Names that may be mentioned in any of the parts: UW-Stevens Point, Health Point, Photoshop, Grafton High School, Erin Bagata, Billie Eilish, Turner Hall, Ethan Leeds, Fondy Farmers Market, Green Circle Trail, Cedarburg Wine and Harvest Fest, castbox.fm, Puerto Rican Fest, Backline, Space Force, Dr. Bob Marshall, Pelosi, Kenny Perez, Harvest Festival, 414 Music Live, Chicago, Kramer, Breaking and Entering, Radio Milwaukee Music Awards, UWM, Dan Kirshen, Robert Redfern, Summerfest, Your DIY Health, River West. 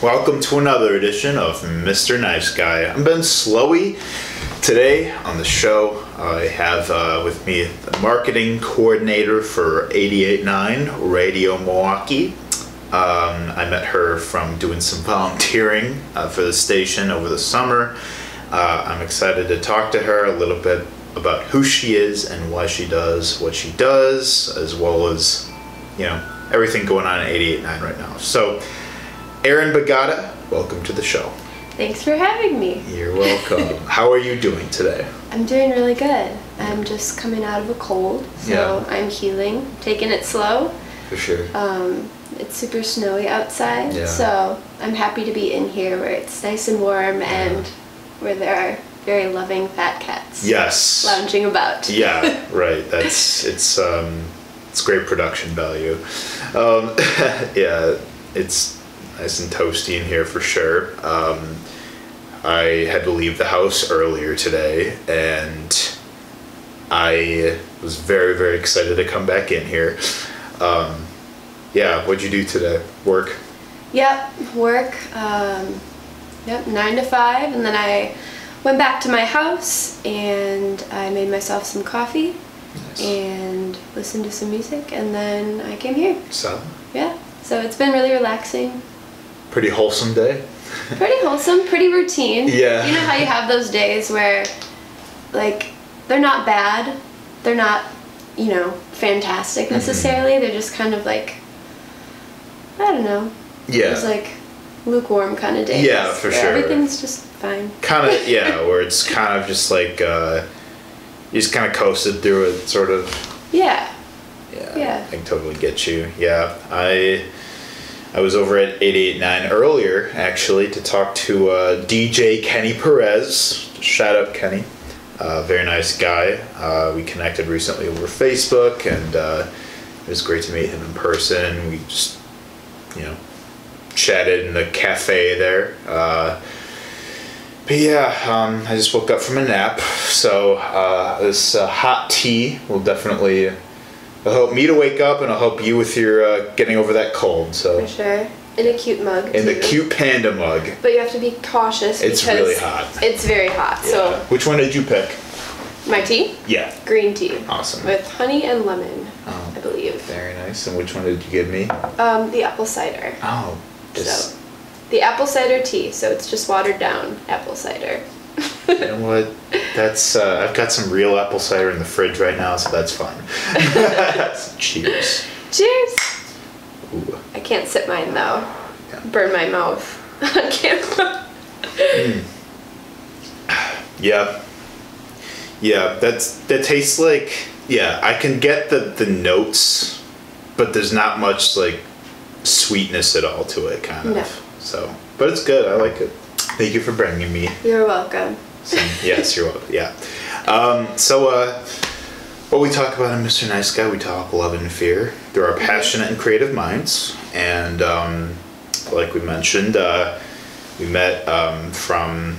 Welcome to another edition of Mr. Nice Guy. I'm Ben Slowey. Today on the show, I have with me the marketing coordinator for 88.9 Radio Milwaukee. I met her from doing some volunteering for the station over the summer. I'm excited to talk to her a little bit about who she is and why she does what she does, as well as, you know, everything going on at 88.9 right now. So, Erin Bagata, welcome to the show. Thanks for having me. You're welcome. How are you doing today? I'm doing really good. I'm just coming out of a cold, so yeah. I'm healing, taking it slow. For sure. It's super snowy outside, yeah. So I'm happy to be in here where it's nice and warm, yeah. And where there are very loving fat cats. Yes. Lounging about. Yeah, right. That's it's great production value. Yeah, it's nice and toasty in here for sure. I had to leave the house earlier today, and I was very, very excited to come back in here. Yeah, what'd you do today? Work? Yep, work. Yep, 9 to 5, and then I went back to my house and I made myself some coffee. Nice. And listened to some music, and then I came here. So? Yeah. So it's been really relaxing. Pretty wholesome day. Pretty wholesome, pretty routine. Yeah. You know how you have those days where, like, they're not bad, they're not, you know, fantastic necessarily. Mm-hmm. They're just kind of like, I don't know. Yeah. It's like lukewarm kind of days. Yeah, for sure. Everything's just fine. Kind of, yeah. Where it's kind of just like you just kind of coasted through it, sort of. Yeah. Yeah. Yeah. I can totally get you. Yeah, I was over at 88.9 earlier, actually, to talk to DJ Kenny Perez. Shout out, Kenny. Very nice guy. We connected recently over Facebook, and it was great to meet him in person. We just, you know, chatted in the cafe there. But yeah, I just woke up from a nap, so this hot tea will definitely help me to wake up, and it'll help you with your getting over that cold. So for sure, in a cute mug. In the cute panda mug. But you have to be cautious. It's because really hot. It's very hot. Yeah. So which one did you pick? My tea. Yeah. Green tea. Awesome. With honey and lemon, I believe. Very nice. And which one did you give me? The apple cider. Oh. So the apple cider tea. So it's just watered down apple cider. You know what? That's I've got some real apple cider in the fridge right now, so that's fine. Cheers. Cheers. Ooh. I can't sip mine though. Yeah. Burn my mouth on camera. Mm. Yeah. Yeah, that tastes like, yeah, I can get the notes, but there's not much like sweetness at all to it, kind of. No. So, but it's good. I like it. Thank you for bringing me. You're welcome. So, yes, you're welcome. Yeah. What we talk about in Mr. Nice Guy, we talk love and fear through our passionate and creative minds. And like we mentioned, we met from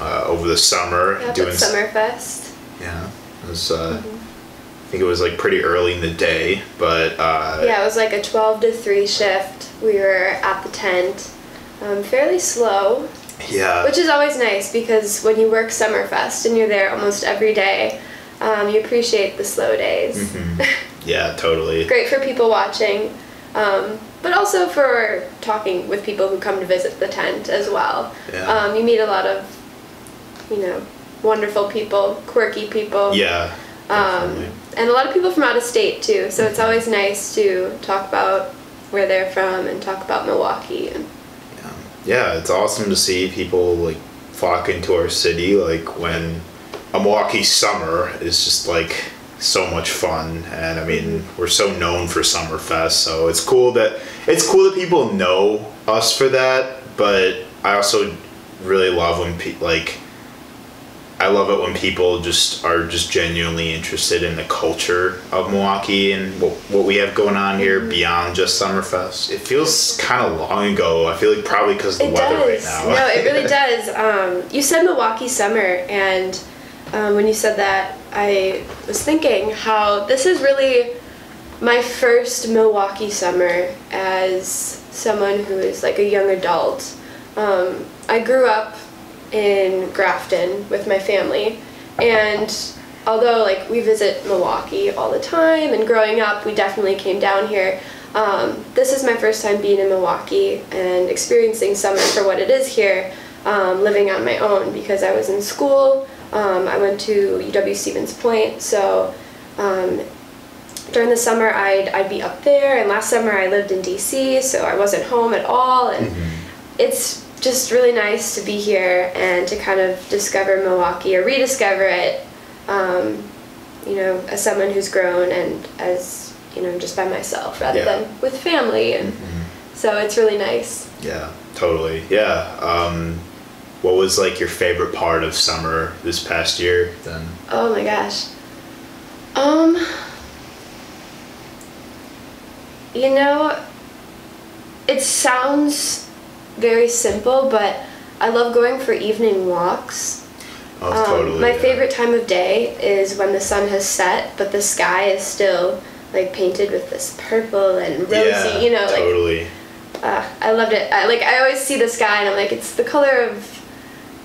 over the summer. Yeah, doing Summerfest. Yeah. It was, I think it was like pretty early in the day, but yeah, it was like a 12 to 3 shift. We were at the tent. Fairly slow. Yeah. Which is always nice, because when you work Summerfest and you're there almost every day, you appreciate the slow days. Mm-hmm. Yeah, totally. Great for people watching, but also for talking with people who come to visit the tent as well. Yeah. You meet a lot of, you know, wonderful people, quirky people. Yeah. And a lot of people from out of state too, so it's always nice to talk about where they're from and talk about Milwaukee. And yeah, it's awesome to see people like flock into our city, like when a Milwaukee summer is just like so much fun. And I mean, we're so known for Summerfest, so it's cool that people know us for that. But I also really love when like I love it when people just are just genuinely interested in the culture of Milwaukee and what we have going on here beyond just Summerfest. It feels kind of long ago. I feel like probably because of the weather right now. No, it really does. You said Milwaukee summer, and when you said that, I was thinking how this is really my first Milwaukee summer as someone who is like a young adult. I grew up in Grafton with my family, and although like we visit Milwaukee all the time and growing up we definitely came down here, this is my first time being in Milwaukee and experiencing summer for what it is here, living on my own, because I was in school. I went to UW-Stevens Point, so during the summer I'd be up there, and last summer I lived in DC, so I wasn't home at all, and it's just really nice to be here and to kind of discover Milwaukee or rediscover it, you know, as someone who's grown and as, you know, just by myself rather than with family. And so it's really nice. Yeah, totally. Yeah. What was like your favorite part of summer this past year then? Oh my gosh. You know, it sounds very simple, but I love going for evening walks. Oh, totally, my favorite time of day is when the sun has set, but the sky is still like painted with this purple and rosy, you know, totally. Like, I loved it. I always see the sky and I'm like, it's the color of,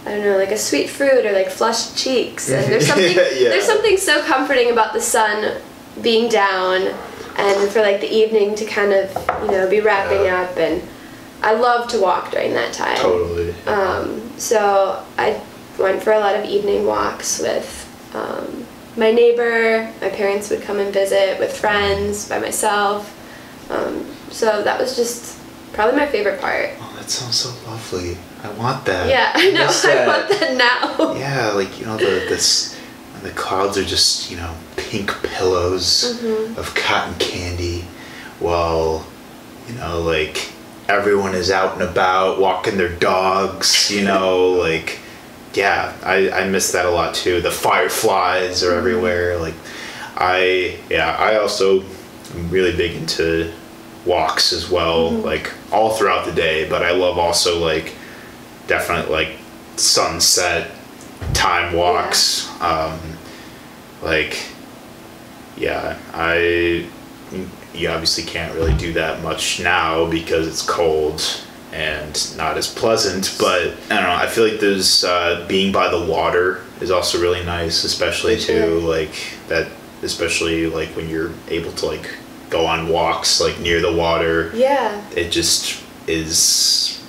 I don't know, like a sweet fruit or like flushed cheeks. And there's something, there's something so comforting about the sun being down and for like the evening to kind of, you know, be wrapping up, and I love to walk during that time. Totally. So I went for a lot of evening walks with my neighbor. My parents would come and visit with friends, by myself. So that was just probably my favorite part. Oh, that sounds so lovely. I want that. Yeah, I know. I want that now. Yeah, like, you know, the clouds are just, you know, pink pillows of cotton candy, while, you know, like, everyone is out and about walking their dogs, you know, like, yeah, I miss that a lot too. The fireflies are everywhere. Like, I also am really big into walks as well, like all throughout the day, but I love also like definite like sunset time walks. Like, yeah, you obviously can't really do that much now because it's cold and not as pleasant, but I don't know, I feel like there's being by the water is also really nice, especially too, like that, especially like when you're able to like go on walks like near the water. Yeah, it just is,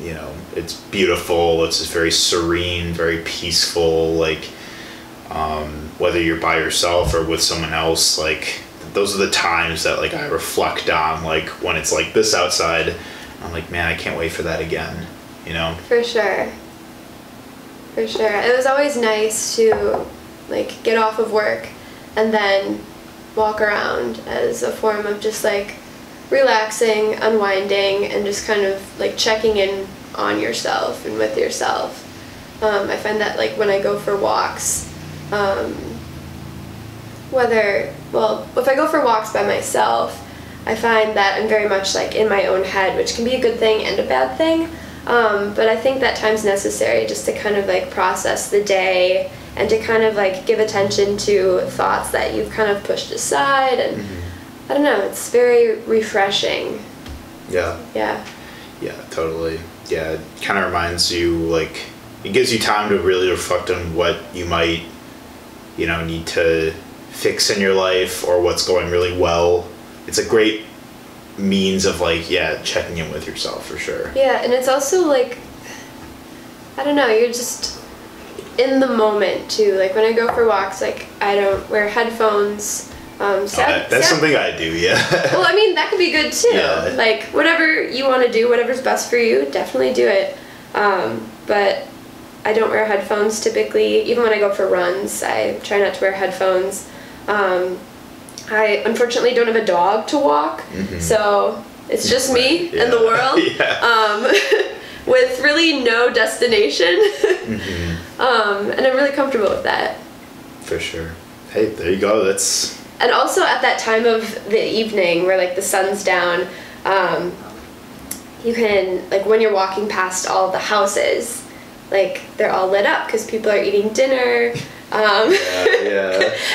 you know, it's beautiful. It's just very serene, very peaceful, like whether you're by yourself or with someone else, like those are the times that like I reflect on, like when it's like this outside, I'm like, man, I can't wait for that again, you know? For sure. For sure. It was always nice to like get off of work and then walk around as a form of just like relaxing, unwinding, and just kind of like checking in on yourself and with yourself. I find that like when I go for walks, if I go for walks by myself, I find that I'm very much like in my own head, which can be a good thing and a bad thing, but I think that time's necessary just to kind of like process the day and to kind of like give attention to thoughts that you've kind of pushed aside, and I don't know, it's very refreshing. Yeah, totally. Yeah, it kind of reminds you, like, it gives you time to really reflect on what you might, you know, need to fix in your life or what's going really well. It's a great means of like, yeah, checking in with yourself for sure. Yeah, and it's also like, I don't know, you're just in the moment too. Like when I go for walks, like I don't wear headphones. That's something I do, Well, I mean, that could be good too. Yeah. Like whatever you want to do, whatever's best for you, definitely do it. But I don't wear headphones typically. Even when I go for runs, I try not to wear headphones. I unfortunately don't have a dog to walk, so it's just me and the world. with really no destination. Mm-hmm. And I'm really comfortable with that. For sure. Hey, there you go. That's. And also at that time of the evening where like the sun's down, you can, like when you're walking past all the houses, like they're all lit up because people are eating dinner. Yeah.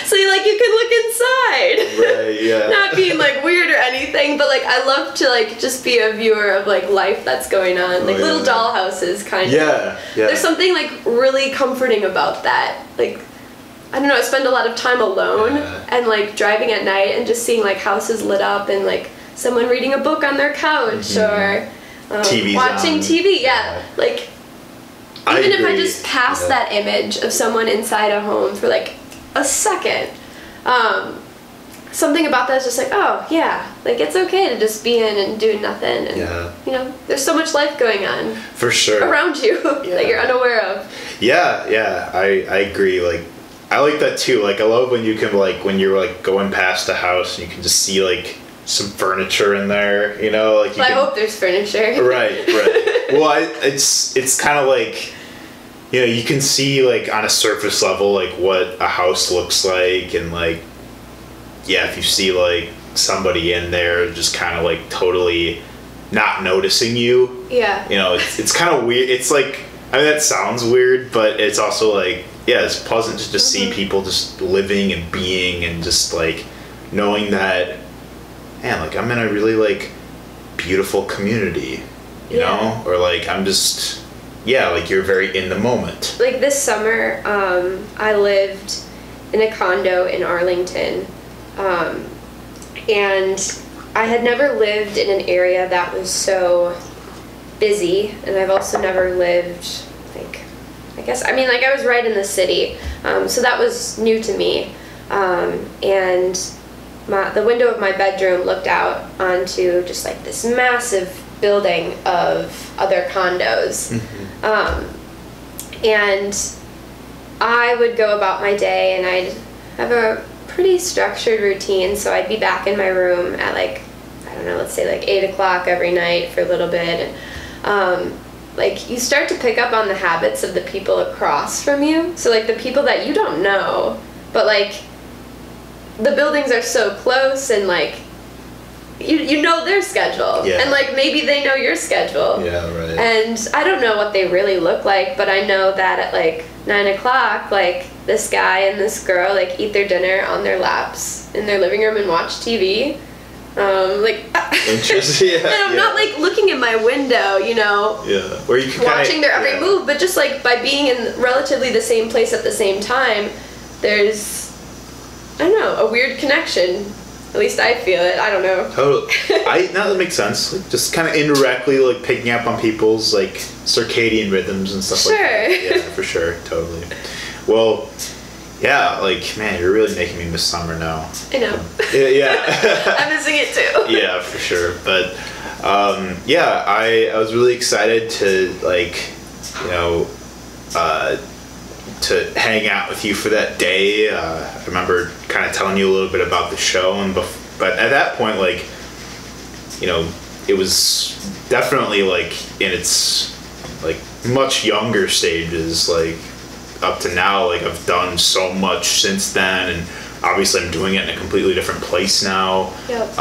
So you can look inside. Right, yeah. Not being weird or anything, but I love to just be a viewer of life that's going on. Like little dollhouses kind of. Yeah. There's something really comforting about that. I don't know, I spend a lot of time alone and driving at night and just seeing houses lit up and someone reading a book on their couch or watching TV. Yeah. Even if I just pass that image of someone inside a home for a second, something about that is just oh yeah, it's okay to just be in and do nothing. And, there's so much life going on. For sure. Around you that you're unaware of. Yeah. I agree. I like that too. I love when you can when you're going past the house and you can just see some furniture in there. You know, I hope there's furniture. Right. Well, it's kind of you can see on a surface level what a house looks like, and if you see somebody in there just kind of totally not noticing you. Yeah. You know, it's kind of weird. It's I mean, that sounds weird, but it's also it's pleasant to just see people just living and being and just knowing that, man, I'm in a really beautiful community. You know, or I'm just, you're very in the moment. This summer, I lived in a condo in Arlington, and I had never lived in an area that was so busy, and I've also never lived, I was right in the city, so that was new to me, and the window of my bedroom looked out onto just this massive building of other condos. Mm-hmm. And I would go about my day and I'd have a pretty structured routine, so I'd be back in my room at 8 o'clock every night for a little bit. And, you start to pick up on the habits of the people across from you, so the people that you don't know, but the buildings are so close and you know their schedule. Yeah. And maybe they know your schedule. Yeah, right. And I don't know what they really look like, but I know that at 9 o'clock, this guy and this girl eat their dinner on their laps in their living room and watch TV. Interesting. Yeah, and I'm not looking at my window, you know. Yeah. Where you can watching their every move, but just by being in relatively the same place at the same time, there's a weird connection. At least I feel it. I don't know. Totally. No, that makes sense. Just kind of indirectly, picking up on people's, circadian rhythms and stuff like that. Sure. Yeah, for sure. Totally. Well, yeah, man, you're really making me miss summer now. I know. Yeah. I'm missing it, too. Yeah, for sure. But, I was really excited to, to hang out with you for that day. I remember kind of telling you a little bit about the show, and but at that point, it was definitely in its much younger stages. Up to now, I've done so much since then, and obviously I'm doing it in a completely different place now. Yep.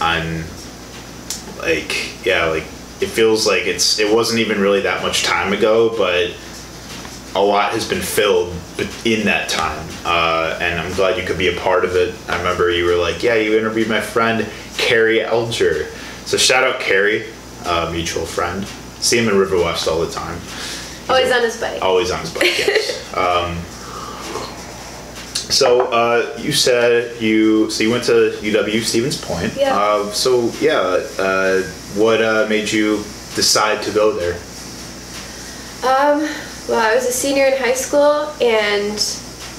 I'm it feels it wasn't even really that much time ago, but a lot has been filled in that time, and I'm glad you could be a part of it. I remember you were you interviewed my friend Carrie Elger. So shout out Carrie, a mutual friend. See him in River West all the time. Always on his bike, yes. You said you went to UW-Stevens Point. Yeah. What made you decide to go there? Well, I was a senior in high school, and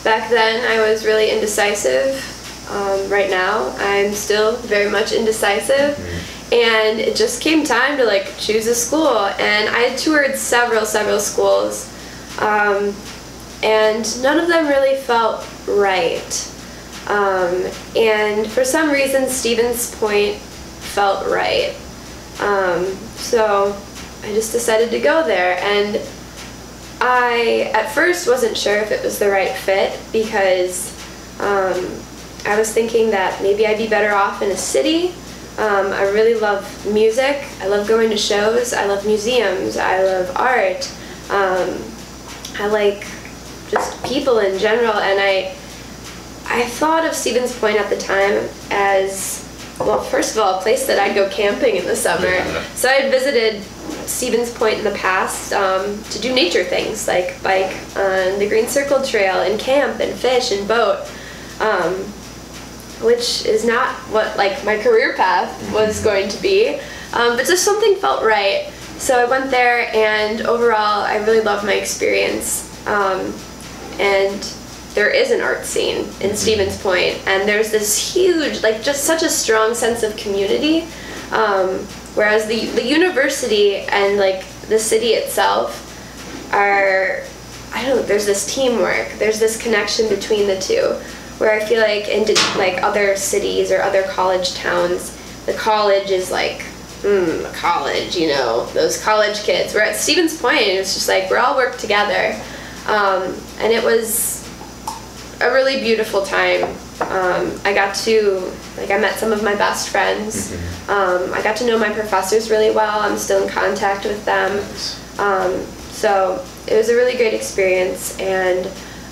back then I was really indecisive. Right now, I'm still very much indecisive, and it just came time to choose a school. And I had toured several schools, and none of them really felt right. And for some reason, Stevens Point felt right. So I just decided to go there, and I at first wasn't sure if it was the right fit because I was thinking that maybe I'd be better off in a city. I really love music, I love going to shows, I love museums, I love art, I like just people in general, and I thought of Stevens Point at the time as, well, first of all, a place that I'd go camping in the summer. Yeah. So I had visited Stevens Point in the past to do nature things, like bike on the Green Circle Trail and camp and fish and boat, which is not what my career path was going to be, but just something felt right. So I went there, and overall I really loved my experience, and there is an art scene in Stevens Point, and there's this huge, just such a strong sense of community, whereas the university and the city itself are, there's this teamwork, there's this connection between the two, where I feel like in other cities or other college towns, the college is college, those college kids. We're at Stevens Point, and it's just we're all work together, and it was a really beautiful time. I got to, I met some of my best friends. I got to know my professors really well. I'm still in contact with them. So it was a really great experience, and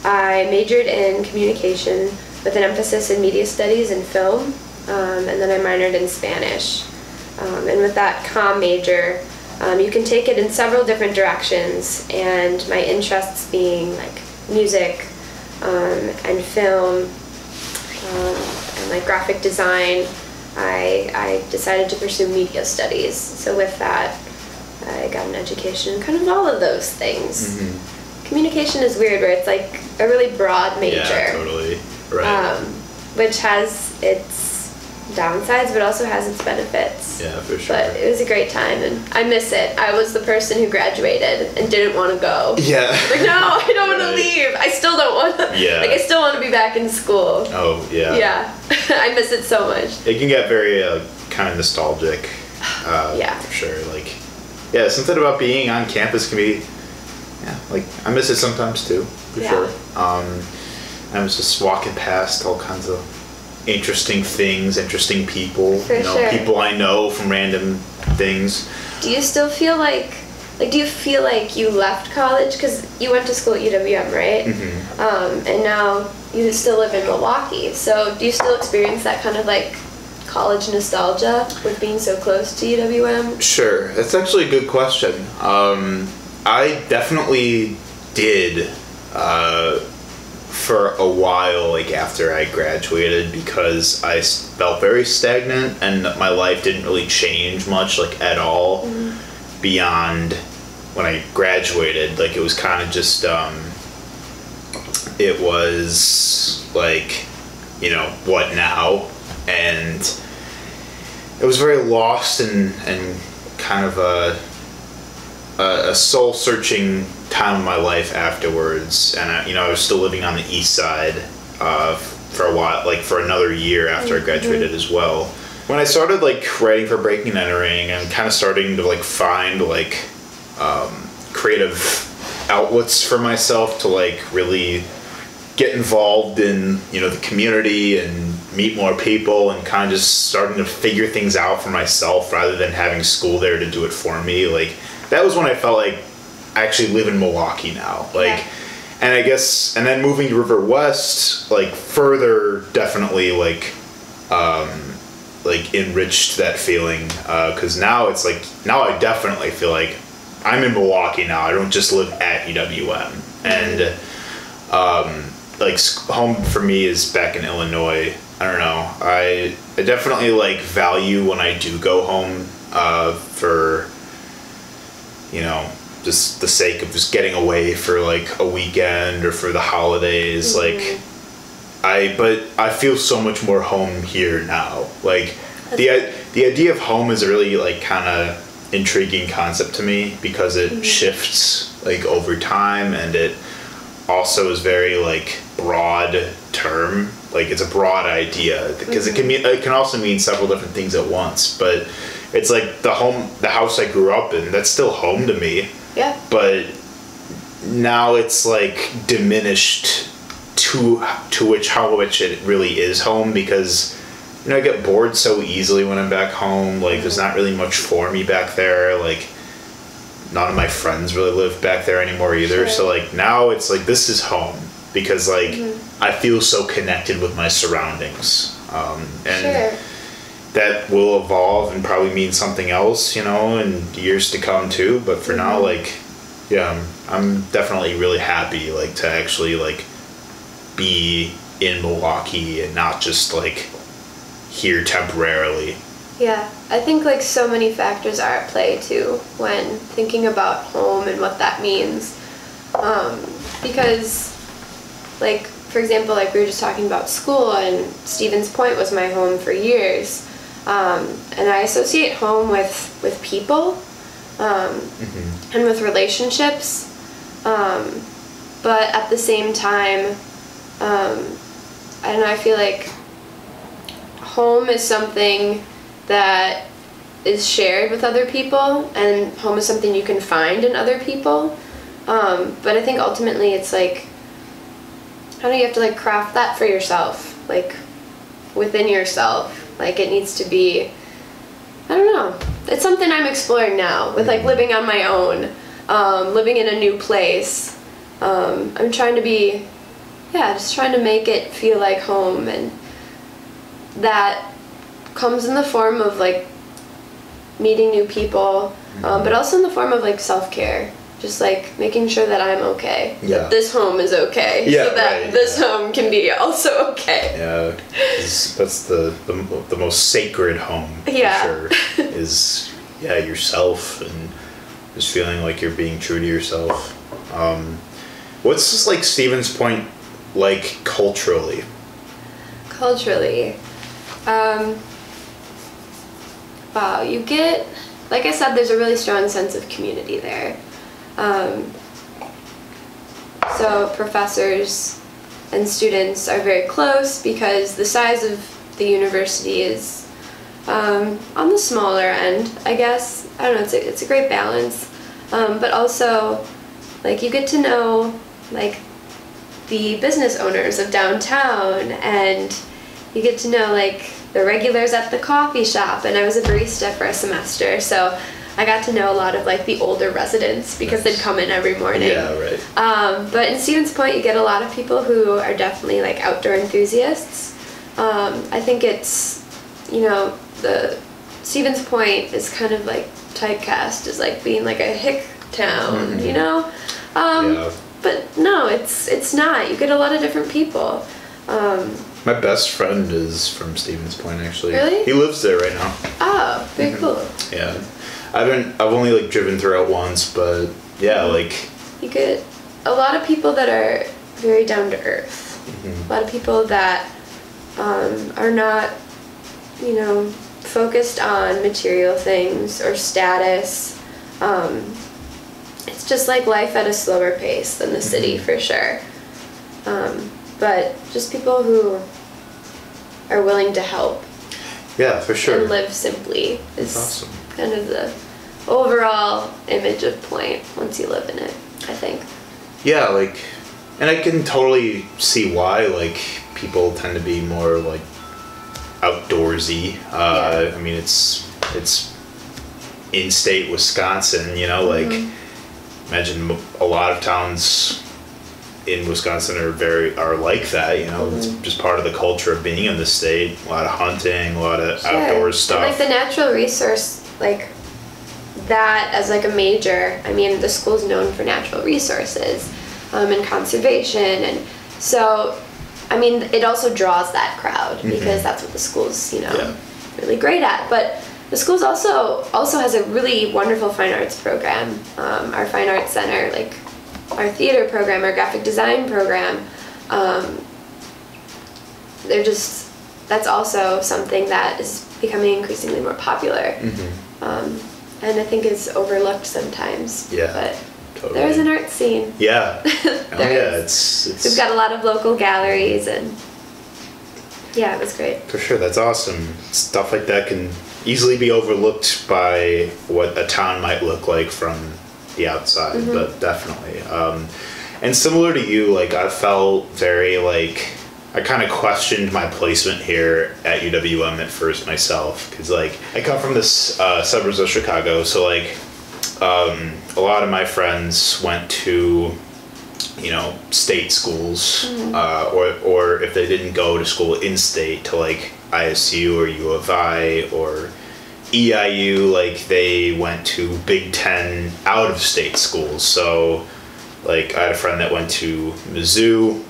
I majored in communication with an emphasis in media studies and film, and then I minored in Spanish. And with that comm major, you can take it in several different directions, and my interests being music and film and graphic design, I decided to pursue media studies. So with that, I got an education in kind of all of those things. Communication is weird, where it's a really broad major. Yeah, totally. Right. Which has its downsides, but also has its benefits. Yeah, for sure. But it was a great time, and I miss it. I was the person who graduated and didn't want to go. Yeah. No, I don't want to leave. I still don't want to. Yeah. I still want to be back in school. Oh, yeah. Yeah. I miss it so much. It can get very kind of nostalgic. Yeah. For sure. Yeah, something about being on campus can be... Yeah, I miss it sometimes too, for sure. I was just walking past all kinds of interesting things, interesting people, people I know from random things. Do you still feel do you feel you left college? Because you went to school at UWM, right? And now you still live in Milwaukee, so do you still experience that kind of college nostalgia with being so close to UWM? Sure, that's actually a good question. I definitely did for a while, after I graduated, because I felt very stagnant and my life didn't really change much, at all, beyond when I graduated. It was kind of just, it was what now? And it was very lost and kind of a soul-searching time of my life afterwards, and I was still living on the east side for a while, for another year after I graduated as well. When I started writing for Breaking and Entering and kind of starting to find creative outlets for myself to really get involved in the community and meet more people and kind of just starting to figure things out for myself rather than having school there to do it for me, that was when I felt I actually live in Milwaukee now. And I guess, and then moving to River West, further definitely, enriched that feeling. 'Cause now it's now I definitely feel I'm in Milwaukee now. I don't just live at UWM. And, home for me is back in Illinois. I don't know. I definitely, value when I do go home, for... just the sake of just getting away for a weekend or for the holidays. But I feel so much more home here now. The idea of home is a really kind of intriguing concept to me because it shifts over time, and it also is very broad term. It's a broad idea because it can also mean several different things at once, but it's like the house I grew up in, that's still home to me. Yeah. But now it's like diminished to how much it really is home, because you know, I get bored so easily when I'm back home. Like, there's not really much for me back there. Like, none of my friends really live back there anymore either. Sure. So, like, now it's like, this is home. Because, like, mm-hmm. I feel so connected with my surroundings. And that will evolve and probably mean something else, you know, in years to come, too. But for mm-hmm. now, like, yeah, I'm definitely really happy, like, to actually, like, be in Milwaukee and not just, like, here temporarily. Yeah, I think like so many factors are at play too when thinking about home and what that means, because like, for example, like we were just talking about school, and Stevens Point was my home for years, and I associate home with people, mm-hmm. and with relationships, but at the same time, I don't know, I feel like home is something that is shared with other people, and home is something you can find in other people. But I think ultimately it's like, I don't know, you have to like craft that for yourself, like within yourself. Like it needs to be, I don't know. It's something I'm exploring now with like living on my own, living in a new place. I'm trying to be, yeah, just trying to make it feel like home, and that comes in the form of like meeting new people, but also in the form of like self-care, just like making sure that I'm okay, that this home is okay, so that this home can be also okay. That's the most sacred home, for sure, is yourself, and just feeling like you're being true to yourself. What's just like Stevens Point like culturally? Wow, you get, like I said, there's a really strong sense of community there. So professors and students are very close because the size of the university is on the smaller end, I guess. I don't know, it's a great balance. But also, like, you get to know, like, the business owners of downtown, and you get to know like the regulars at the coffee shop, and I was a barista for a semester, so I got to know a lot of like the older residents because they'd come in every morning. But in Stevens Point you get a lot of people who are definitely like outdoor enthusiasts. I think it's, you know, the Stevens Point is kind of like typecast as like being like a hick town, you know? But no, it's not. You get a lot of different people. My best friend is from Stevens Point, actually. Really? He lives there right now. Oh, very cool. Yeah, I've only like driven through it once, but yeah, like you get a lot of people that are very down to earth. A lot of people that are not, you know, focused on material things or status. It's just like life at a slower pace than the city, for sure. But just people who are willing to help. Yeah, for sure. And live simply is awesome. Kind of the overall image of Point once you live in it, I think. Yeah, like, and I can totally see why, like, people tend to be more, like, outdoorsy. I mean, it's in-state Wisconsin, you know, like, imagine a lot of towns in Wisconsin are like that, you know. It's just part of the culture of being in the state. A lot of hunting, a lot of outdoor stuff. And like the natural resource, like that as like a major. I mean, the school's known for natural resources, and conservation, and so, I mean, it also draws that crowd because that's what the school's, you know, really great at. But the school's also has a really wonderful fine arts program. Our fine arts center, like our theater program, our graphic design program, that's also something that is becoming increasingly more popular, and I think is overlooked sometimes. Yeah, but totally. There is an art scene. Yeah, we've got a lot of local galleries, and yeah, it was great. For sure, that's awesome. Stuff like that can easily be overlooked by what a town might look like from the outside, mm-hmm. but definitely. And similar to you, like, I felt very, like, I kind of questioned my placement here at UWM at first myself, because, like, I come from this suburbs of Chicago, so, like, a lot of my friends went to, you know, state schools, mm-hmm. Or if they didn't go to school in-state, to, like, ISU or U of I or EIU, like, they went to Big Ten out-of-state schools. So, like, I had a friend that went to Mizzou,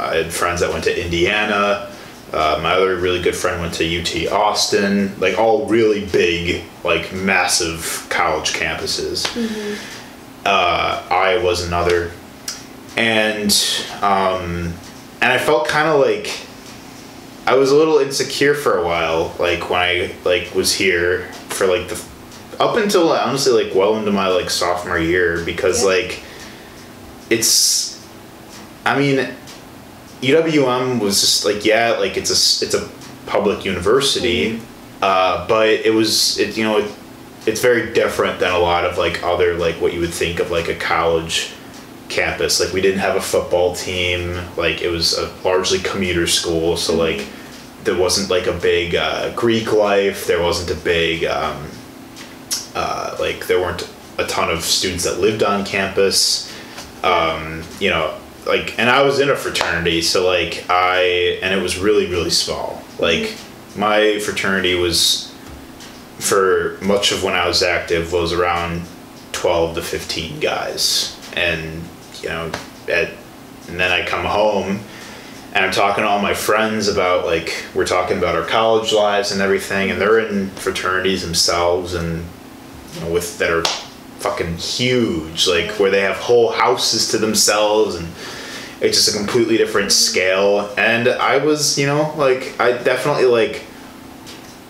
I had friends that went to Indiana, my other really good friend went to UT Austin, like, all really big, like, massive college campuses. Mm-hmm. I was another. And I felt kind of like, I was a little insecure for a while, like, when I, like, was here for, like, the, up until, honestly, like, well into my, like, sophomore year, because, yeah. like, it's, I mean, UWM was just, like, yeah, like, it's a public university, mm-hmm. But it was, it, you know, it's very different than a lot of, like, other, like, what you would think of, like, a college campus. Like, we didn't have a football team, like, it was a largely commuter school, so, like, there wasn't, like, a big Greek life, there wasn't a big like, there weren't a ton of students that lived on campus, you know, like, and I was in a fraternity, so, like, and it was really, really small. Like, my fraternity was, for much of when I was active, was around 12 to 15 guys. And, you know, and then I come home and I'm talking to all my friends about, like, we're talking about our college lives and everything, and they're in fraternities themselves, and, you know, with that are fucking huge, like, where they have whole houses to themselves, and it's just a completely different scale. And I was, you know, like, I definitely, like,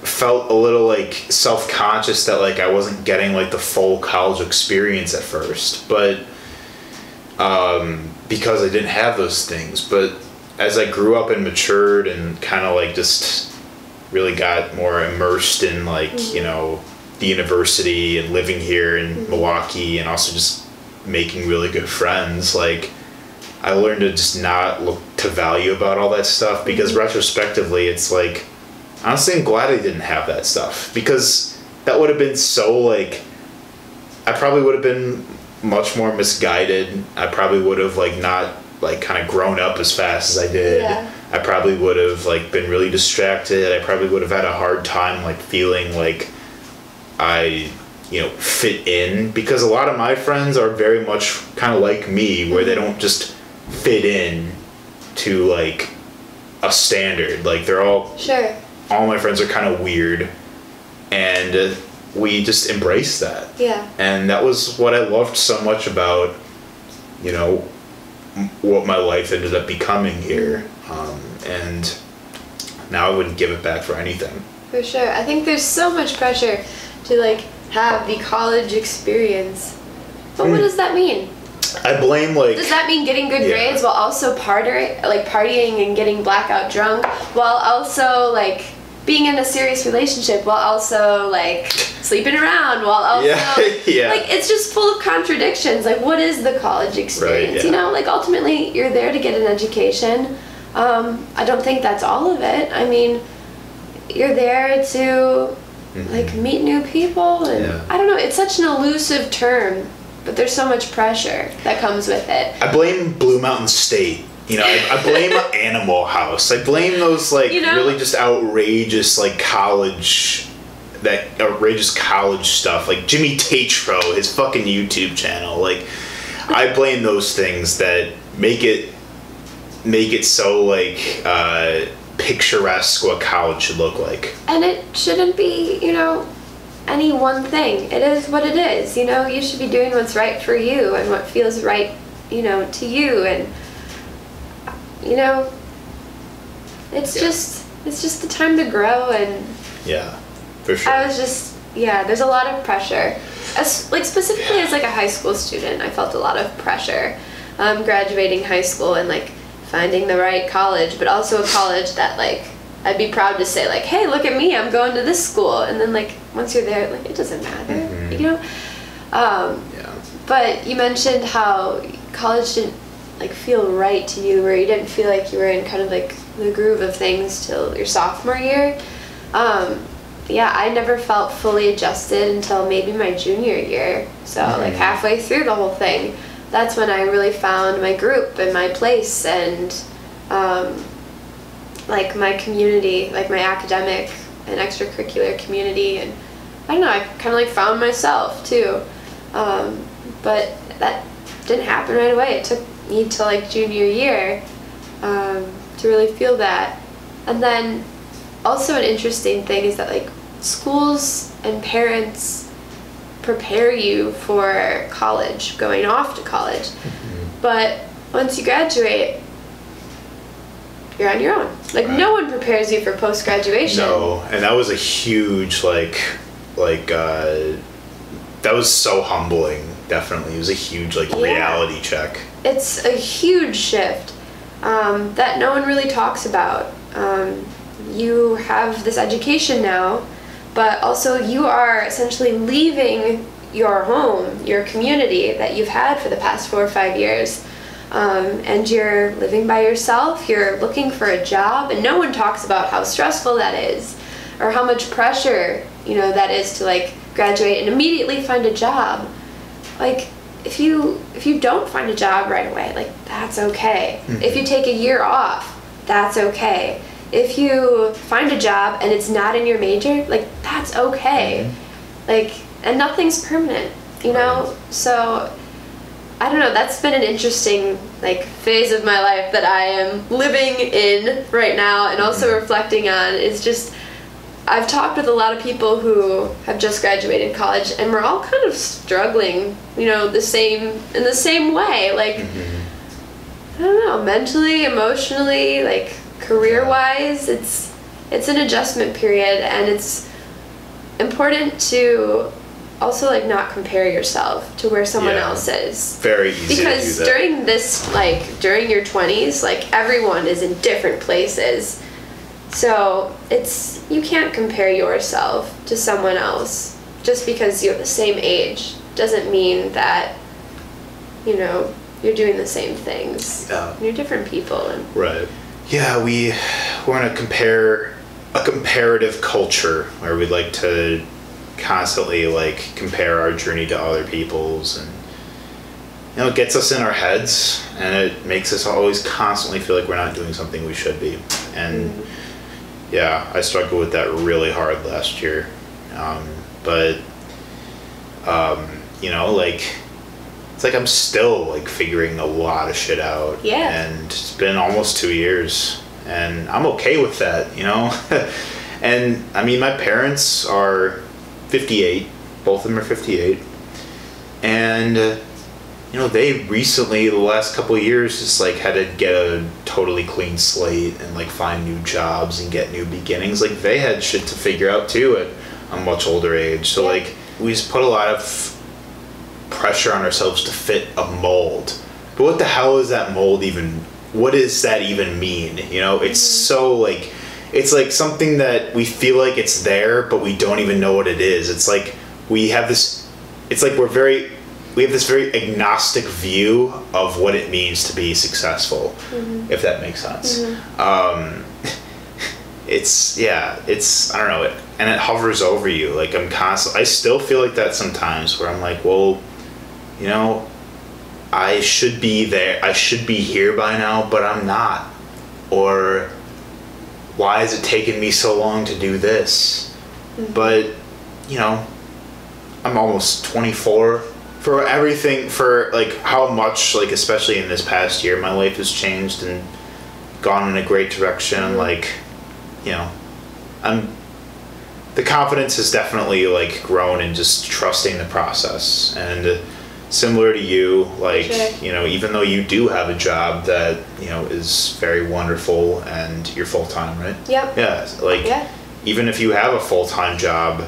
felt a little, like, self-conscious that, like, I wasn't getting, like, the full college experience at first, but because I didn't have those things. But as I grew up and matured and kind of, like, just really got more immersed in, like, mm-hmm. you know, the university and living here in mm-hmm. Milwaukee, and also just making really good friends, like, I learned to just not look to value about all that stuff, because mm-hmm. retrospectively, it's like, honestly, I'm glad I didn't have that stuff, because that would have been so, like, I probably would have been much more misguided. I probably would have, like, not, like, kind of grown up as fast as I did. Yeah. I probably would have, like, been really distracted. I probably would have had a hard time, like, feeling like I, you know, fit in, because a lot of my friends are very much kind of like me, where they don't just fit in to, like, a standard. Like, they're all sure. All my friends are kind of weird, and we just embraced that. Yeah. And that was what I loved so much about, you know, what my life ended up becoming here. And now I wouldn't give it back for anything. For sure. I think there's so much pressure to, like, have the college experience. But what does that mean? I blame, like... Does that mean getting good grades while also partying and getting blackout drunk, while also, like, being in a serious relationship, while also, like, sleeping around, while also... Yeah. Like, it's just full of contradictions. Like, what is the college experience? Right, yeah. You know, like, ultimately, you're there to get an education. I don't think that's all of it. I mean, you're there to, mm-hmm. like, meet new people. And yeah. I don't know. It's such an elusive term. But there's so much pressure that comes with it. I blame Blue Mountain State. You know, I blame Animal House. I blame those, like, you know, really just outrageous, like, college, that outrageous college stuff. Like, Jimmy Tatro, his fucking YouTube channel. Like, I blame those things that make it so, like, picturesque what college should look like. And it shouldn't be, you know, any one thing. It is what it is, you know. You should be doing what's right for you and what feels right, you know, to you. And, you know, it's just the time to grow. And yeah, for sure. I was just, yeah, there's a lot of pressure, as, like, specifically as, like, a high school student. I felt a lot of pressure graduating high school and, like, finding the right college, but also a college that, like, I'd be proud to say, like, hey, look at me, I'm going to this school. And then, like, once you're there, like, it doesn't matter, you know? Yeah. But you mentioned how college didn't, like, feel right to you, where you didn't feel like you were in kind of, like, the groove of things till your sophomore year. Yeah, I never felt fully adjusted until maybe my junior year. So, like, halfway through the whole thing, that's when I really found my group and my place and, like, my community, like, my academic and extracurricular community. And I don't know, I kind of, like, found myself, too. But that didn't happen right away. It took me till, like, junior year to really feel that. And then also an interesting thing is that, like, schools and parents prepare you for college, going off to college. But once you graduate, you're on your own. Like, no one prepares you for post-graduation. No, and that was a huge, that was so humbling, definitely. It was a huge, like, reality check. It's a huge shift that no one really talks about. You have this education now, but also you are essentially leaving your home, your community that you've had for the past 4 or 5 years, and you're living by yourself, you're looking for a job, and no one talks about how stressful that is, or how much pressure, you know, that is to, like, graduate and immediately find a job. Like, if you don't find a job right away, like, that's okay. If you take a year off, that's okay. If you find a job and it's not in your major, like, that's okay. Like, and nothing's permanent, you know? So, I don't know, that's been an interesting, like, phase of my life that I am living in right now and also reflecting on. It's just, I've talked with a lot of people who have just graduated college, and we're all kind of struggling, you know, in the same way. Like, I don't know, mentally, emotionally, like, career-wise, it's an adjustment period, and it's important to also, like, not compare yourself to where someone else is. Very easy because to do that. during your 20s, like, everyone is in different places, so it's, you can't compare yourself to someone else. Just because you're the same age doesn't mean that, you know, you're doing the same things. You're different people. And yeah, we're in a comparative culture where we like to constantly, like, compare our journey to other people's, and, you know, it gets us in our heads, and it makes us always constantly feel like we're not doing something we should be. And yeah, I struggled with that really hard last year. You know, like, it's like I'm still, like, figuring a lot of shit out. Yeah. And it's been almost 2 years, and I'm okay with that, you know? And, I mean, my parents are 58. Both of them are 58. And, you know, they recently, the last couple of years, just, like, had to get a totally clean slate and, like, find new jobs and get new beginnings. Like, they had shit to figure out, too, at a much older age. So, like, we just put a lot of pressure on ourselves to fit a mold. But what the hell is that mold even? What does that even mean? You know, it's so, like, it's like something that we feel like it's there, but we don't even know what it is. It's like we have this, it's like we have this very agnostic view of what it means to be successful, if that makes sense. It's I don't know, and it hovers over you. Like, I still feel like that sometimes, where I'm like, well, you know, I should be there. I should be here by now, but I'm not. Or why is it taking me so long to do this? But, you know, I'm almost 24. For everything, for, like, how much, like, especially in this past year, my life has changed and gone in a great direction. Like, you know, the confidence has definitely, like, grown in just trusting the process. And similar to you, like, you know, even though you do have a job that, you know, is very wonderful, and you're full-time, right? Yep. Yeah. Like, even if you have a full-time job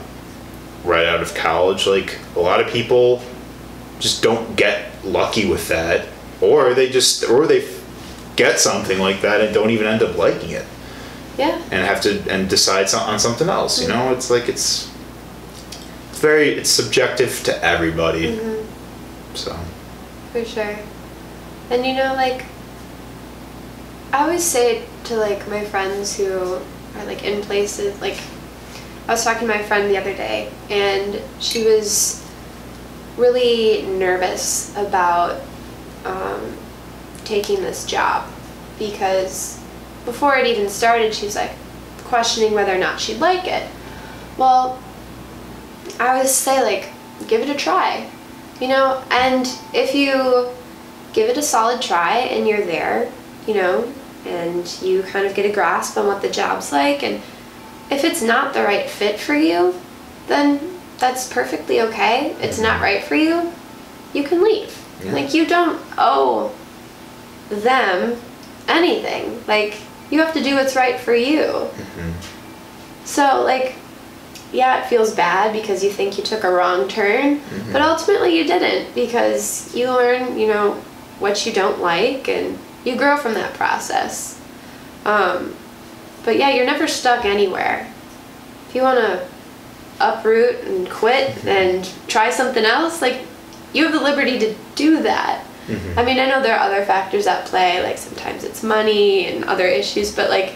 right out of college, like, a lot of people just don't get lucky with that, or they get something like that and don't even end up liking it. Yeah. And have to decide on something else. You know, it's like it's very subjective to everybody. Mm-hmm. So. For sure. And you know, like, I always say to like my friends who are like in places, like I was talking to my friend the other day and she was really nervous about taking this job because before it even started she was like questioning whether or not she'd like it. Well, I always say like give it a try, you know, and if you give it a solid try and you're there, you know, and you kind of get a grasp on what the job's like, and if it's not the right fit for you, then that's perfectly okay. It's not right for you, you can leave. Yeah. Like, you don't owe them anything. Like, you have to do what's right for you. Mm-hmm. So, like, yeah, it feels bad because you think you took a wrong turn, mm-hmm. but ultimately you didn't, because you learn, you know, what you don't like, and you grow from that process. But yeah, you're never stuck anywhere. If you want to uproot and quit mm-hmm. and try something else, like, you have the liberty to do that. Mm-hmm. I mean, I know there are other factors at play, like sometimes it's money and other issues, but like,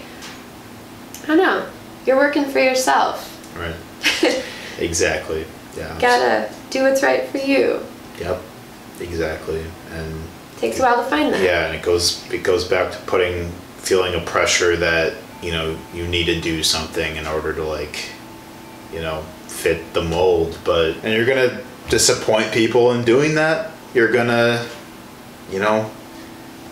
I don't know, you're working for yourself. Right. Exactly. Yeah. Gotta do what's right for you. Yep. Exactly. And takes a while to find that. Yeah, and it goes back to feeling a pressure that, you know, you need to do something in order to, like, you know, fit the mold, and you're gonna disappoint people in doing that. You're gonna, you know,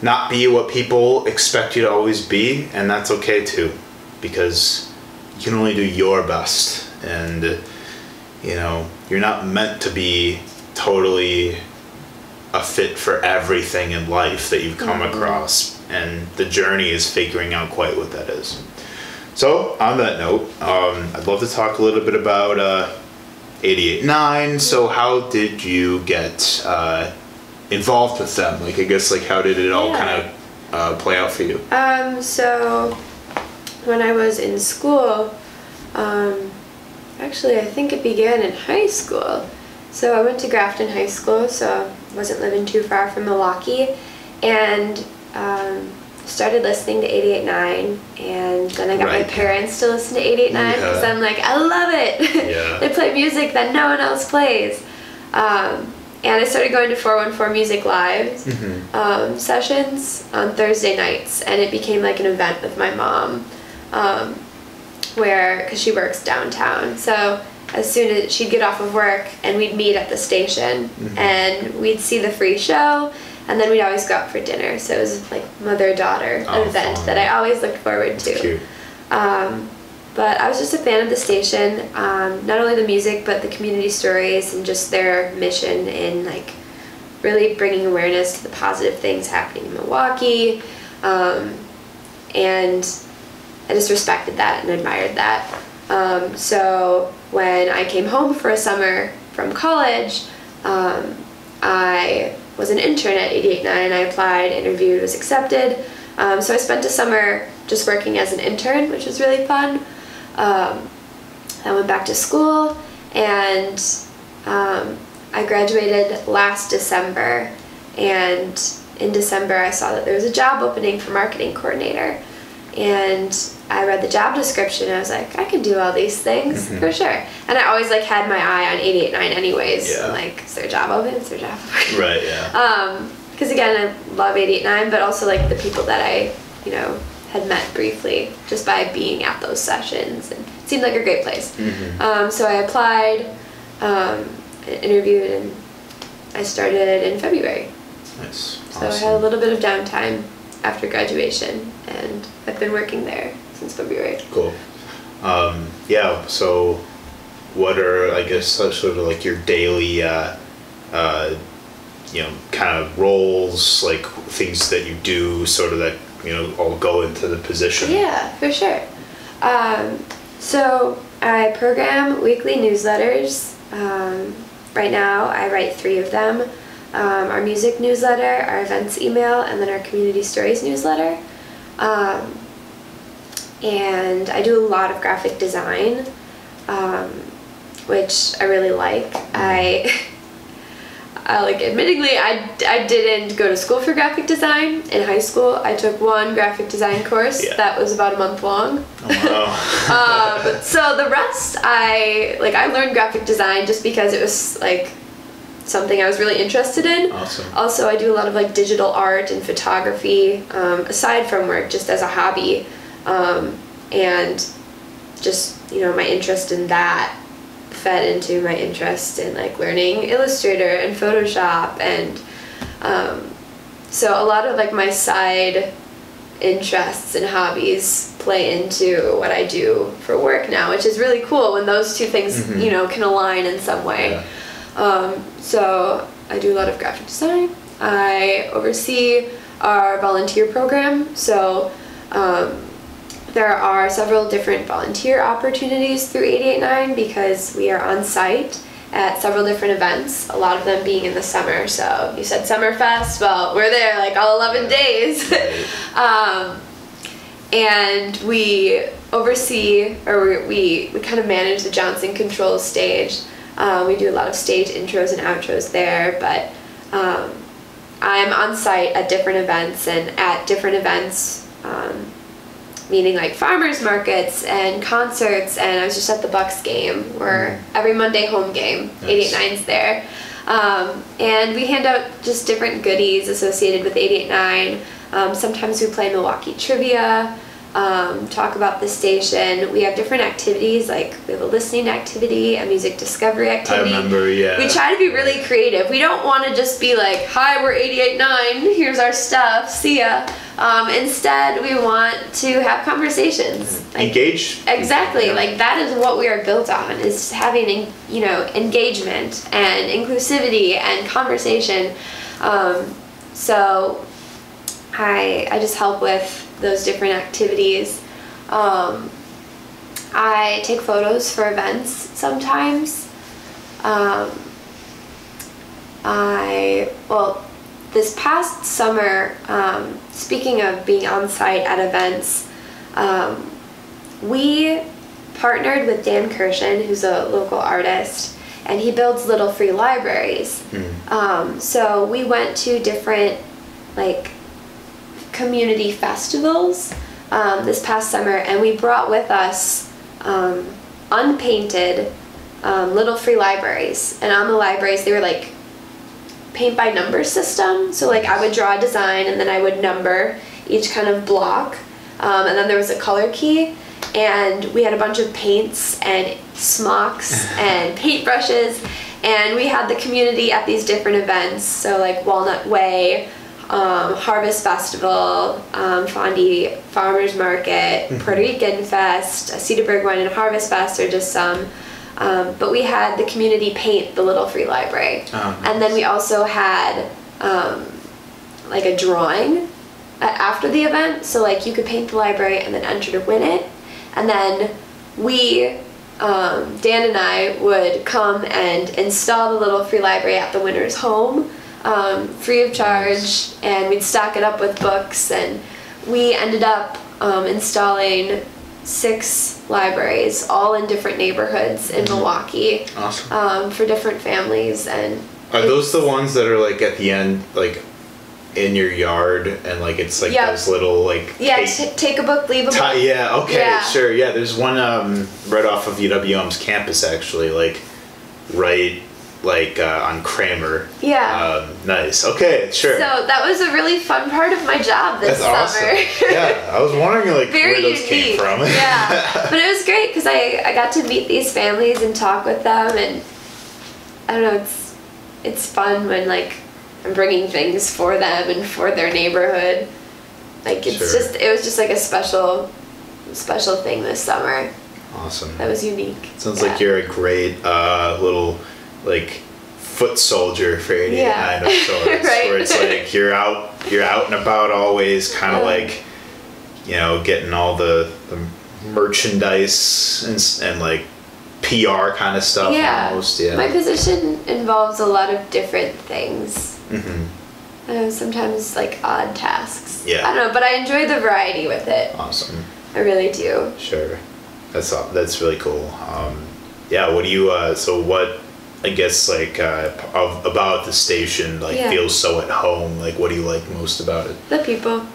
not be what people expect you to always be, and that's okay too, because you can only do your best, and, you know, you're not meant to be totally a fit for everything in life that you've come mm-hmm. across, and the journey is figuring out quite what that is. So on that note, I'd love to talk a little bit about 88.9. So how did you get involved with them? Like, I guess, like, how did it all kind of play out for you? So when I was in school, actually I think it began in high school. So I went to Grafton High School, so I wasn't living too far from Milwaukee, and started listening to 88.9, and then I got my parents to listen to 88.9 because I'm like, I love it! Yeah. They play music that no one else plays. And I started going to 414 Music Live mm-hmm. Sessions on Thursday nights, and it became like an event with my mom, because she works downtown. So as soon as she'd get off of work, and we'd meet at the station, mm-hmm. and we'd see the free show, and then we'd always go out for dinner. So it was like mother-daughter event that I always looked forward to. Cute. But I was just a fan of the station, not only the music, but the community stories and just their mission in, like, really bringing awareness to the positive things happening in Milwaukee. And I just respected that and admired that. So when I came home for a summer from college, I was an intern at 88.9. I applied, interviewed, was accepted. So I spent a summer just working as an intern, which was really fun. I went back to school, and I graduated last December. And in December, I saw that there was a job opening for marketing coordinator. And I read the job description, and I was like, I can do all these things, mm-hmm. for sure. And I always, like, had my eye on 88.9 anyways. Yeah. I'm like, is there a job open? Is there a job open? Right, yeah. Because, again, I love 88.9, but also, like, the people that I, you know, had met briefly just by being at those sessions. And it seemed like a great place. Mm-hmm. So I applied, interviewed, and I started in February. Nice. So awesome. I had a little bit of downtime after graduation, and I've been working there since February. Cool. Yeah, so what are, I guess, sort of like your daily, you know, kind of roles, like things that you do sort of that, you know, all go into the position? Yeah, for sure. So I program weekly newsletters. Right now I write 3 of them. Our music newsletter, our events email, and then our community stories newsletter. and I do a lot of graphic design, which I really like. Admittingly, I didn't go to school for graphic design. In high school, I took one graphic design course that was about a month long. Oh, wow. So the rest, I learned graphic design just because it was like something I was really interested in. Awesome. Also, I do a lot of digital art and photography, aside from work, just as a hobby, and just my interest in that fed into my interest in learning Illustrator and Photoshop, and so a lot of my side interests and hobbies play into what I do for work now, which is really cool when those two things can align in some way. Yeah. So I do a lot of graphic design. I oversee our volunteer program, so there are several different volunteer opportunities through 88.9 because we are on site at several different events, a lot of them being in the summer. So you said Summerfest, well, we're there all 11 days. And we oversee, or we kind of manage the Johnson Controls stage. We do a lot of stage intros and outros there, but I'm on site at different events, and at different events, meaning farmers markets and concerts, and I was just at the Bucks game, or every Monday home game, 88.9's there. And we hand out just different goodies associated with 88.9. Sometimes we play Milwaukee trivia, talk about the station. We have different activities, we have a listening activity, a music discovery activity. I remember, yeah. We try to be really creative. We don't want to just be hi, we're 88.9, here's our stuff, see ya. Instead, we want to have conversations. Engage. Exactly. That is what we are built on, is having, engagement and inclusivity and conversation. So I just help with those different activities. I take photos for events sometimes. This past summer, speaking of being on site at events, we partnered with Dan Kirshen, who's a local artist, and he builds little free libraries. So we went to different community festivals this past summer, and we brought with us unpainted little free libraries. And on the libraries, they were paint by number system, so I would draw a design and then I would number each kind of block, and then there was a color key, and we had a bunch of paints and smocks and paintbrushes, and we had the community at these different events, so Walnut Way, Harvest Festival, Fondy Farmers Market, Puerto Rican Fest, Cedarburg Wine and Harvest Fest are just some. But we had the community paint the little free library. Oh, nice. And then we also had a drawing after the event, so you could paint the library and then enter to win it, and then we Dan and I would come and install the little free library at the winner's home, free of charge, and we'd stock it up with books, and we ended up installing 6 libraries, all in different neighborhoods in Milwaukee. Awesome. For different families. And are those the ones that are at the end, in your yard, and it's those little take a book, leave a book. Yeah. Okay. Yeah. Sure. Yeah. There's one right off of UWM's campus, actually, on Kramer. Yeah. Nice. Okay, sure. So that was a really fun part of my job this summer. Awesome. Yeah, I was wondering where those came from. Yeah, but it was great because I got to meet these families and talk with them, and I don't know, it's fun when I'm bringing things for them and for their neighborhood. It was just a special thing this summer. Awesome. That was unique. Sounds like you're a great little foot soldier for 88.9 of sorts, right? Where it's you're out and about always, kind of getting all the merchandise and PR kind of stuff. Yeah. Almost, yeah. My position involves a lot of different things. Sometimes odd tasks. Yeah. I don't know, but I enjoy the variety with it. Awesome. I really do. Sure. That's really cool. Yeah, what do you, so what, I guess, like, about the station, like, feels so at home? Like, what do you like most about it? The people.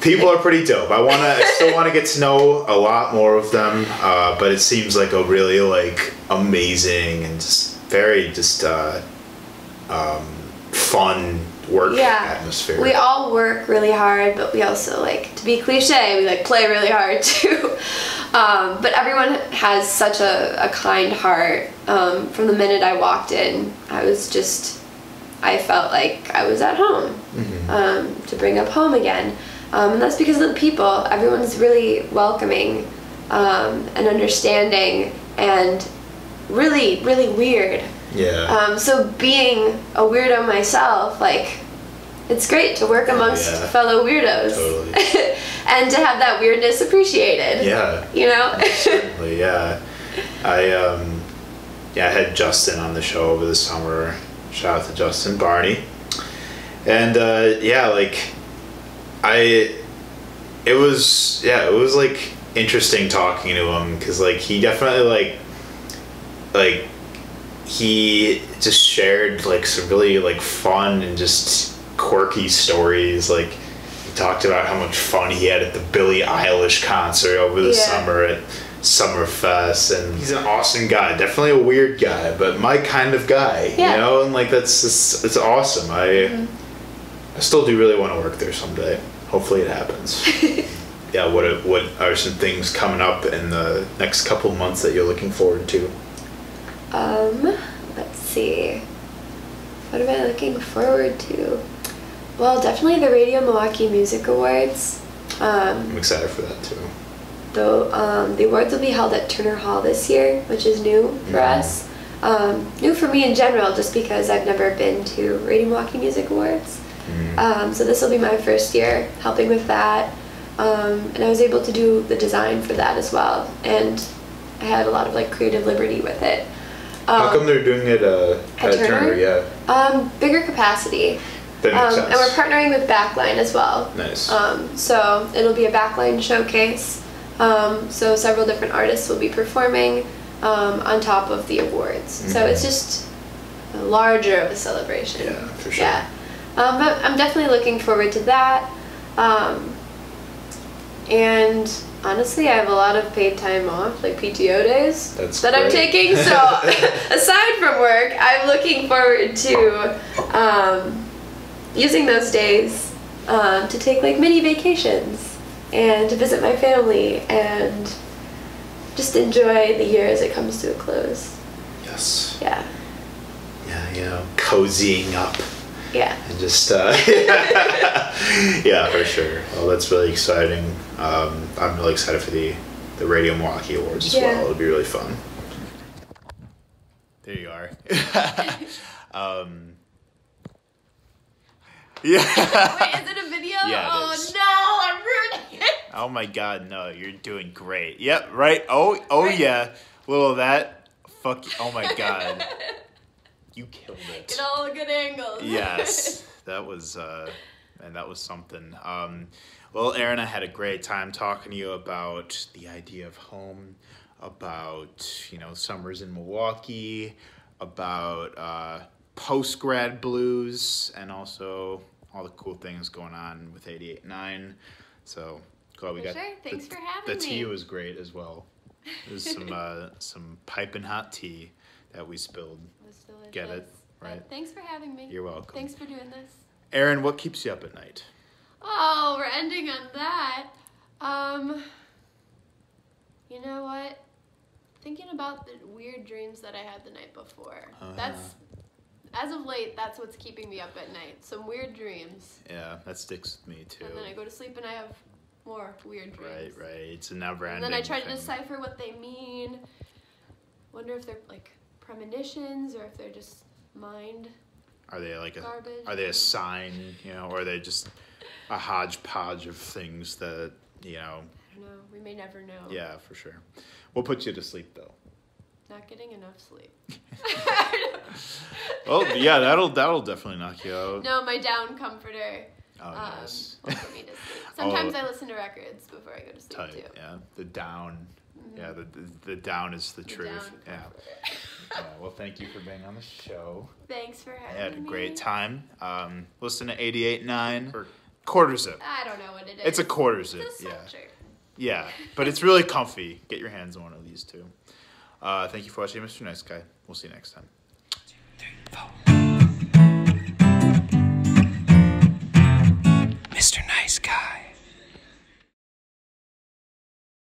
People are pretty dope. I still want to get to know a lot more of them, but it seems like a really, like, amazing and just very, just, fun work atmosphere. We all work really hard, but we also, like, to be cliche, we, like, play really hard, too. But everyone has such a kind heart. From the minute I walked in, I felt like I was at home, mm-hmm. To bring up home again. And that's because of the people. Everyone's really welcoming and understanding and really, really weird. Yeah. So being a weirdo myself, like, it's great to work amongst fellow weirdos. Totally. And to have that weirdness appreciated. Yeah. You know? Certainly, yeah. I had Justin on the show over the summer. Shout out to Justin Barney. And, it was like interesting talking to him, because like he definitely like he just shared like some really like fun and just quirky stories. Like he talked about how much fun he had at the Billie Eilish concert over the summer at Summerfest, and he's an awesome guy, definitely a weird guy, but my kind of guy, you know, and like that's just, it's awesome. I still do really want to work there someday. Hopefully it happens. Yeah, what are some things coming up in the next couple months that you're looking forward to? Let's see. What am I looking forward to? Well, definitely the Radio Milwaukee Music Awards. I'm excited for that too. Though the awards will be held at Turner Hall this year, which is new for us. New for me in general, just because I've never been to Radio Milwaukee Music Awards. So this will be my first year helping with that, and I was able to do the design for that as well, and I had a lot of like creative liberty with it. How come they're doing it at Turner? Bigger capacity. That makes sense. And we're partnering with Backline as well. Nice. So it'll be a Backline showcase. So several different artists will be performing on top of the awards. Mm-hmm. So it's just larger of a celebration. Yeah, for sure. Yeah. But I'm definitely looking forward to that. And honestly, I have a lot of paid time off, like PTO days I'm taking. So aside from work, I'm looking forward to using those days to take like mini vacations and to visit my family and just enjoy the year as it comes to a close. Yes. Yeah. Yeah, you know, cozying up. Yeah. And just, yeah, for sure. Well, that's really exciting. I'm really excited for the Radio Milwaukee Awards as well. It'll be really fun. There you are. Yeah. Wait, is it a video? Yeah, no, I'm ruining it. Oh, my God, no, you're doing great. Yep, right? Oh right. Yeah. A little of that. Fuck you. Oh, my God. You killed it. Get all the good angles. Yes. That was something. Well, Erin, I had a great time talking to you about the idea of home, about, you know, summers in Milwaukee, about post-grad blues, and also all the cool things going on with 88.9. So glad we got. Sure. Thanks for having me. The tea was great as well. There's some piping hot tea that we spilled. Get it, right? Thanks for having me. You're welcome. Thanks for doing this. Erin, what keeps you up at night? Oh, we're ending on that. You know what? Thinking about the weird dreams that I had the night before. As of late, that's what's keeping me up at night. Some weird dreams. Yeah, that sticks with me too. And then I go to sleep and I have more weird dreams. Right, it's a never-ending thing. And then I try to decipher what they mean. Wonder if they're like premonitions, or if they're just mind. Are they like garbage? Are they a sign, you know, or are they just a hodgepodge of things that, you know? I don't know. We may never know. Yeah, for sure. We'll put you to sleep though. Not getting enough sleep. Well, yeah, that'll definitely knock you out. No, my down comforter Oh, yes. Before me to sleep. Sometimes I listen to records before I go to sleep too. Yeah, the down. Mm-hmm. Yeah, the down is the truth. Yeah. Well, thank you for being on the show. Thanks for having me. I had a great time. Listen to 88.9 or quarter zip. I don't know what it is. It's a quarter zip. It's a sculpture. Yeah, but it's really comfy. Get your hands on one of these two. Thank you for watching, Mr. Nice Guy. We'll see you next time. 2, 3, 4. Mr. Nice Guy.